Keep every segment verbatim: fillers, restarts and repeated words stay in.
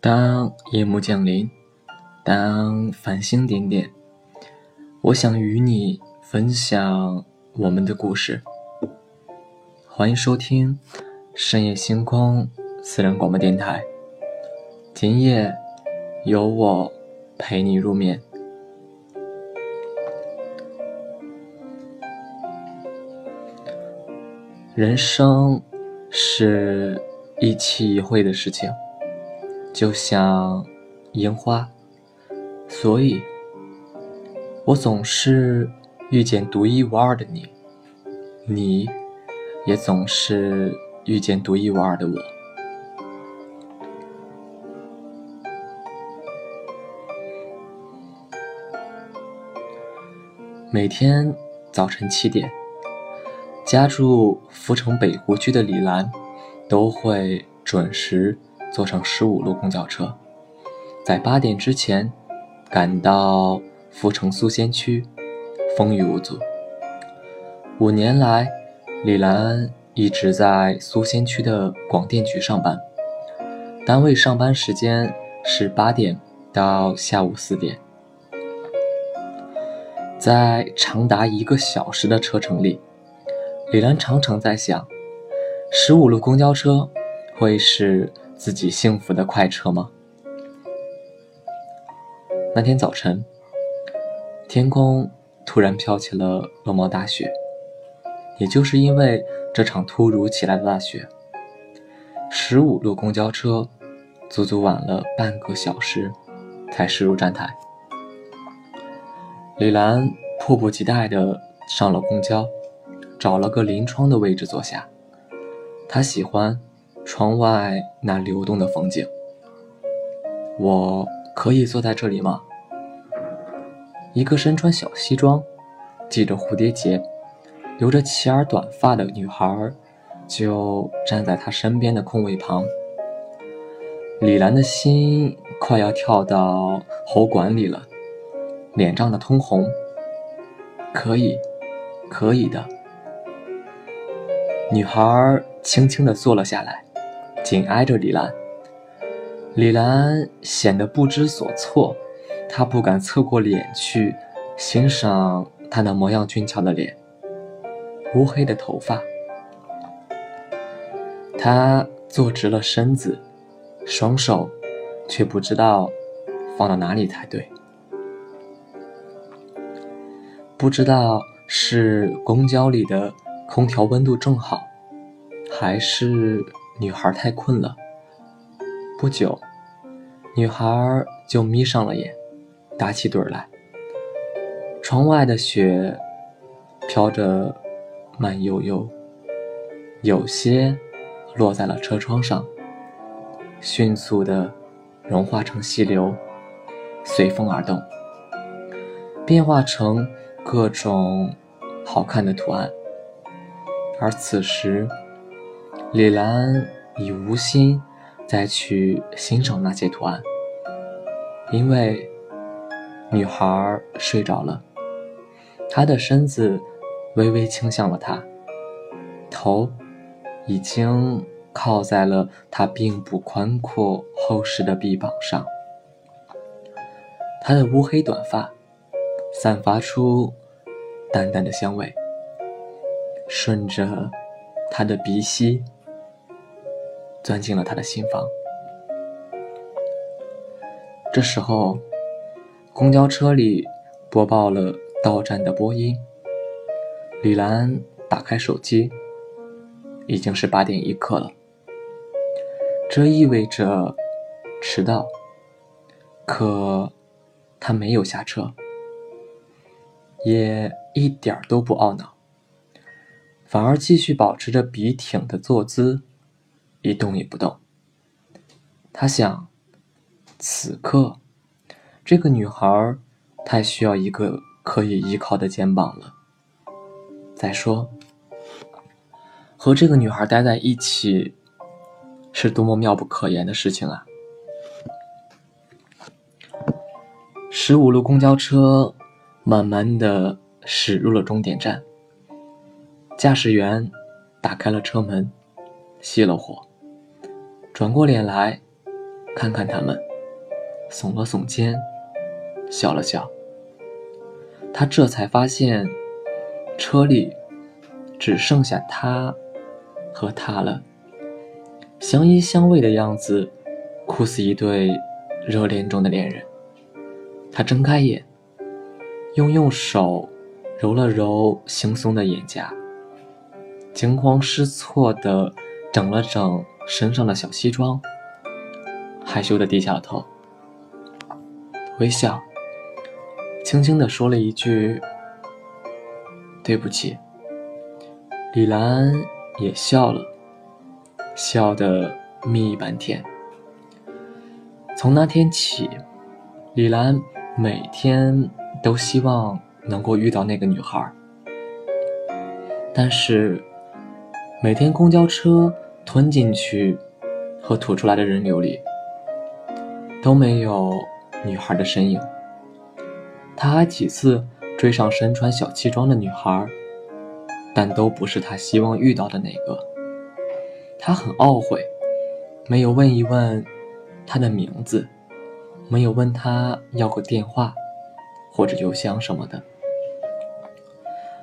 当夜幕降临，当繁星点点，我想与你分享我们的故事。欢迎收听深夜星空私人广播电台，今夜有我陪你入眠。人生是一期一会的事情，就像烟花，所以我总是遇见独一无二的你，你也总是遇见独一无二的我。每天早晨七点，家住阜城北湖区的李兰都会准时坐上十五路公交车，在八点之前赶到阜城苏仙区，风雨无阻。五年来，李兰一直在苏仙区的广电局上班，单位上班时间是八点到下午四点。在长达一个小时的车程里，李兰常常在想，十五路公交车会是自己幸福的快车吗？那天早晨，天空突然飘起了鹅毛大雪，也就是因为这场突如其来的大雪，十五路公交车足足晚了半个小时才驶入站台。李兰迫不及待地上了公交，找了个临窗的位置坐下，她喜欢窗外那流动的风景。我可以坐在这里吗？一个身穿小西装，系着蝴蝶结，留着齐耳短发的女孩就站在她身边的空位旁。李兰的心快要跳到喉管里了，脸涨得通红。可以，可以的。女孩轻轻地坐了下来，紧挨着李兰。李兰显得不知所措，她不敢侧过脸去欣赏她那模样俊俏的脸，乌黑的头发。她坐直了身子，双手却不知道放到哪里才对。不知道是公交里的空调温度正好，还是女孩太困了。不久，女孩就眯上了眼，打起盹来。窗外的雪飘着慢悠悠，有些落在了车窗上，迅速地融化成细流，随风而动，变化成各种好看的图案。而此时，李兰已无心再去欣赏那些图案，因为女孩睡着了，她的身子微微倾向了她，头已经靠在了她并不宽阔厚实的臂膀上。她的乌黑短发散发出淡淡的香味，顺着她的鼻息钻进了她的心房。这时候，公交车里播报了到站的播音。李兰打开手机，已经是八点一刻了。这意味着迟到，可她没有下车，也一点都不懊恼，反而继续保持着笔挺的坐姿，一动也不动。他想，此刻这个女孩太需要一个可以依靠的肩膀了。再说，和这个女孩待在一起是多么妙不可言的事情啊。十五路公交车慢慢地驶入了终点站，驾驶员打开了车门，熄了火，转过脸来，看看他们，耸了耸肩，笑了笑。他这才发现，车里只剩下他和他了。相依相偎的样子，酷似一对热恋中的恋人。他睁开眼，用用手揉了揉惺忪的眼颊，惊慌失措地整了整身上的小西装，害羞地低下了头，微笑，轻轻地说了一句对不起。李兰也笑了，笑得蜜一般甜。从那天起，李兰每天都希望能够遇到那个女孩，但是每天公交车吞进去和吐出来的人流里都没有女孩的身影。他还几次追上身穿小西装的女孩，但都不是他希望遇到的那个。他很懊悔，没有问一问她的名字，没有问她要个电话或者邮箱什么的。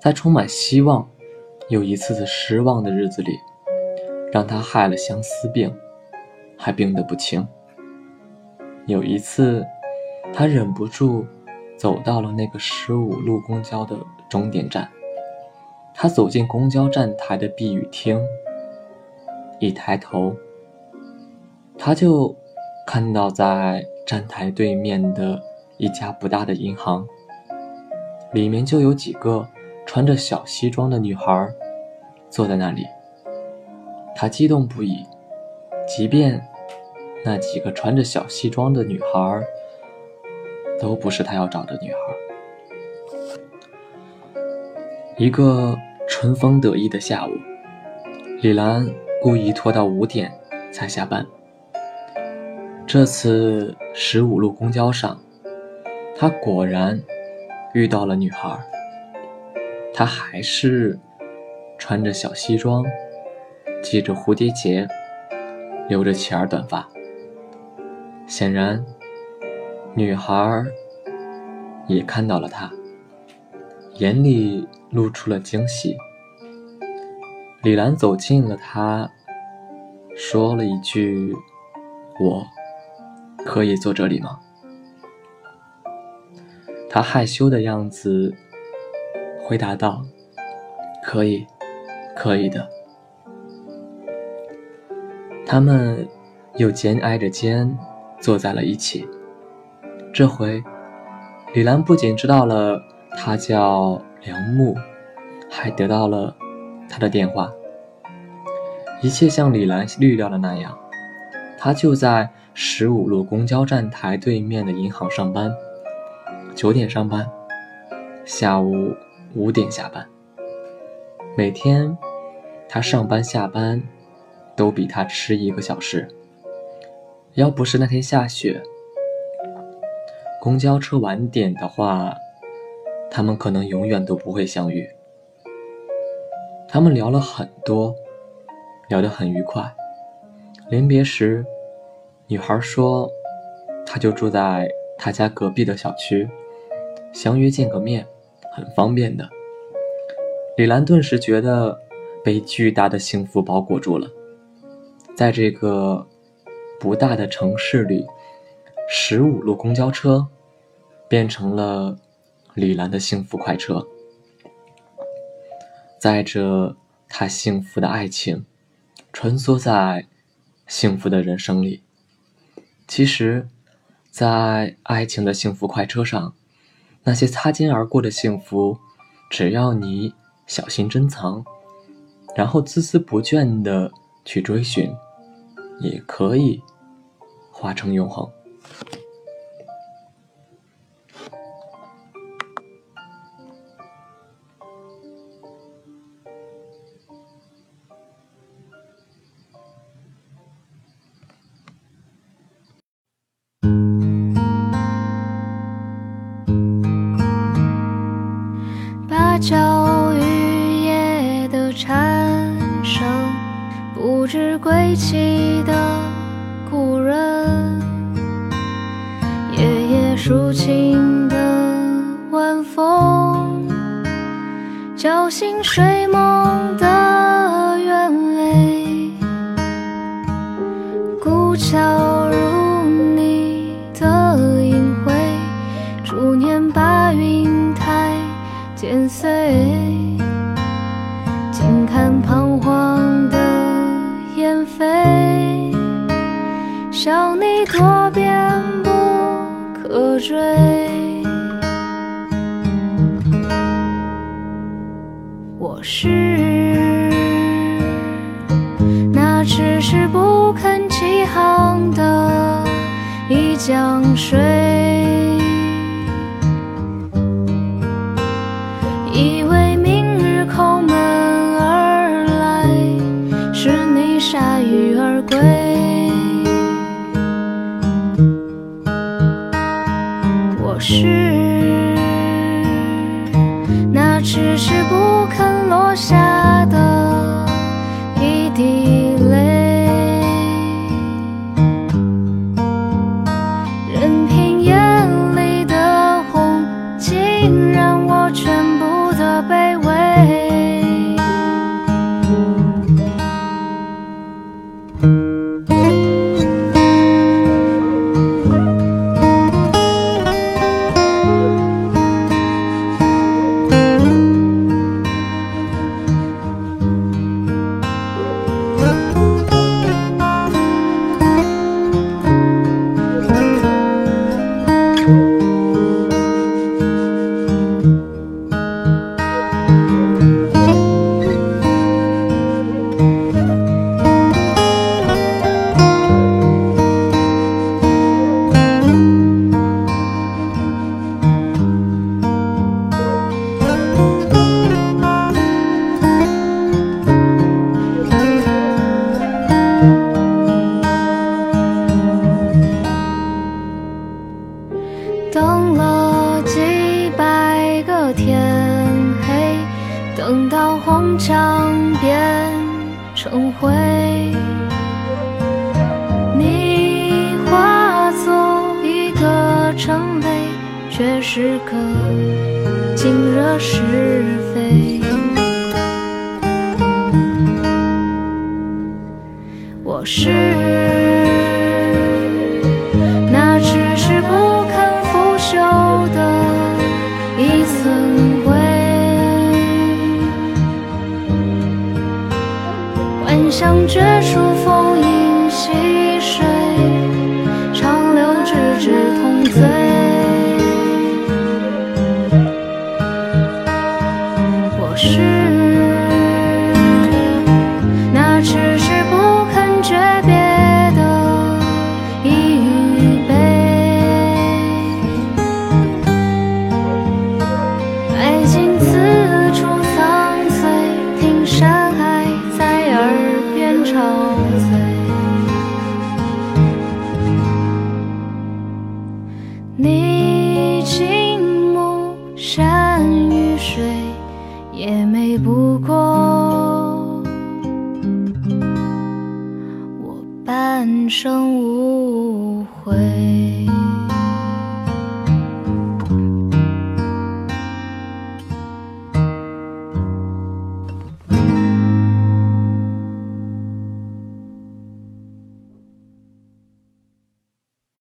在充满希望又一次次失望的日子里，让他害了相思病，还病得不轻。有一次，他忍不住走到了那个十五路公交的终点站。他走进公交站台的避雨厅，一抬头，他就看到在站台对面的一家不大的银行，里面就有几个穿着小西装的女孩坐在那里。他激动不已，即便那几个穿着小西装的女孩都不是他要找的女孩。一个春风得意的下午，李兰故意拖到五点才下班。这次十五路公交上，他果然遇到了女孩。她还是穿着小西装，系着蝴蝶结，留着齐耳短发。显然，女孩也看到了他，眼里露出了惊喜。李兰走近了他，说了一句：“我可以坐这里吗？”他害羞的样子回答道：“可以，可以的。”他们又肩挨着肩坐在了一起。这回，李兰不仅知道了他叫梁木，还得到了他的电话。一切像李兰预料的那样，他就在十五路公交站台对面的银行上班，九点上班，下午五点下班。每天他上班下班都比他迟一个小时。要不是那天下雪，公交车晚点的话，他们可能永远都不会相遇。他们聊了很多，聊得很愉快。临别时，女孩说她就住在她家隔壁的小区，相约见个面很方便的。李兰顿时觉得被巨大的幸福包裹住了。在这个不大的城市里，十五路公交车变成了李兰的幸福快车，载着她幸福的爱情穿梭在幸福的人生里。其实，在爱情的幸福快车上，那些擦肩而过的幸福，只要你小心珍藏，然后孜孜不倦地去追寻，也可以化成永恒。芭蕉雨夜的蝉声，不知归期的故人。抒情的晚风，叫醒睡梦的鸢尾，孤桥如你的隐晦，逐年把云台剪碎，静看彷徨的雁飞，笑你多变不可追。我是那迟迟不肯起航的一江水，以为明日叩门而来，是你铩羽而归。是那迟迟不肯落下的一滴泪，任凭眼里的红浸染我全部的卑微。等了几百个天黑，等到红墙变成灰，你化作一个城垒，却是个尽惹是非。我是想绝处逢迎溪水，长流直至痛醉。我是那迟迟不肯诀别的一语一杯，爱情此处苍翠，听山海在耳憔悴。你倾慕山与水，也美不过我半生无。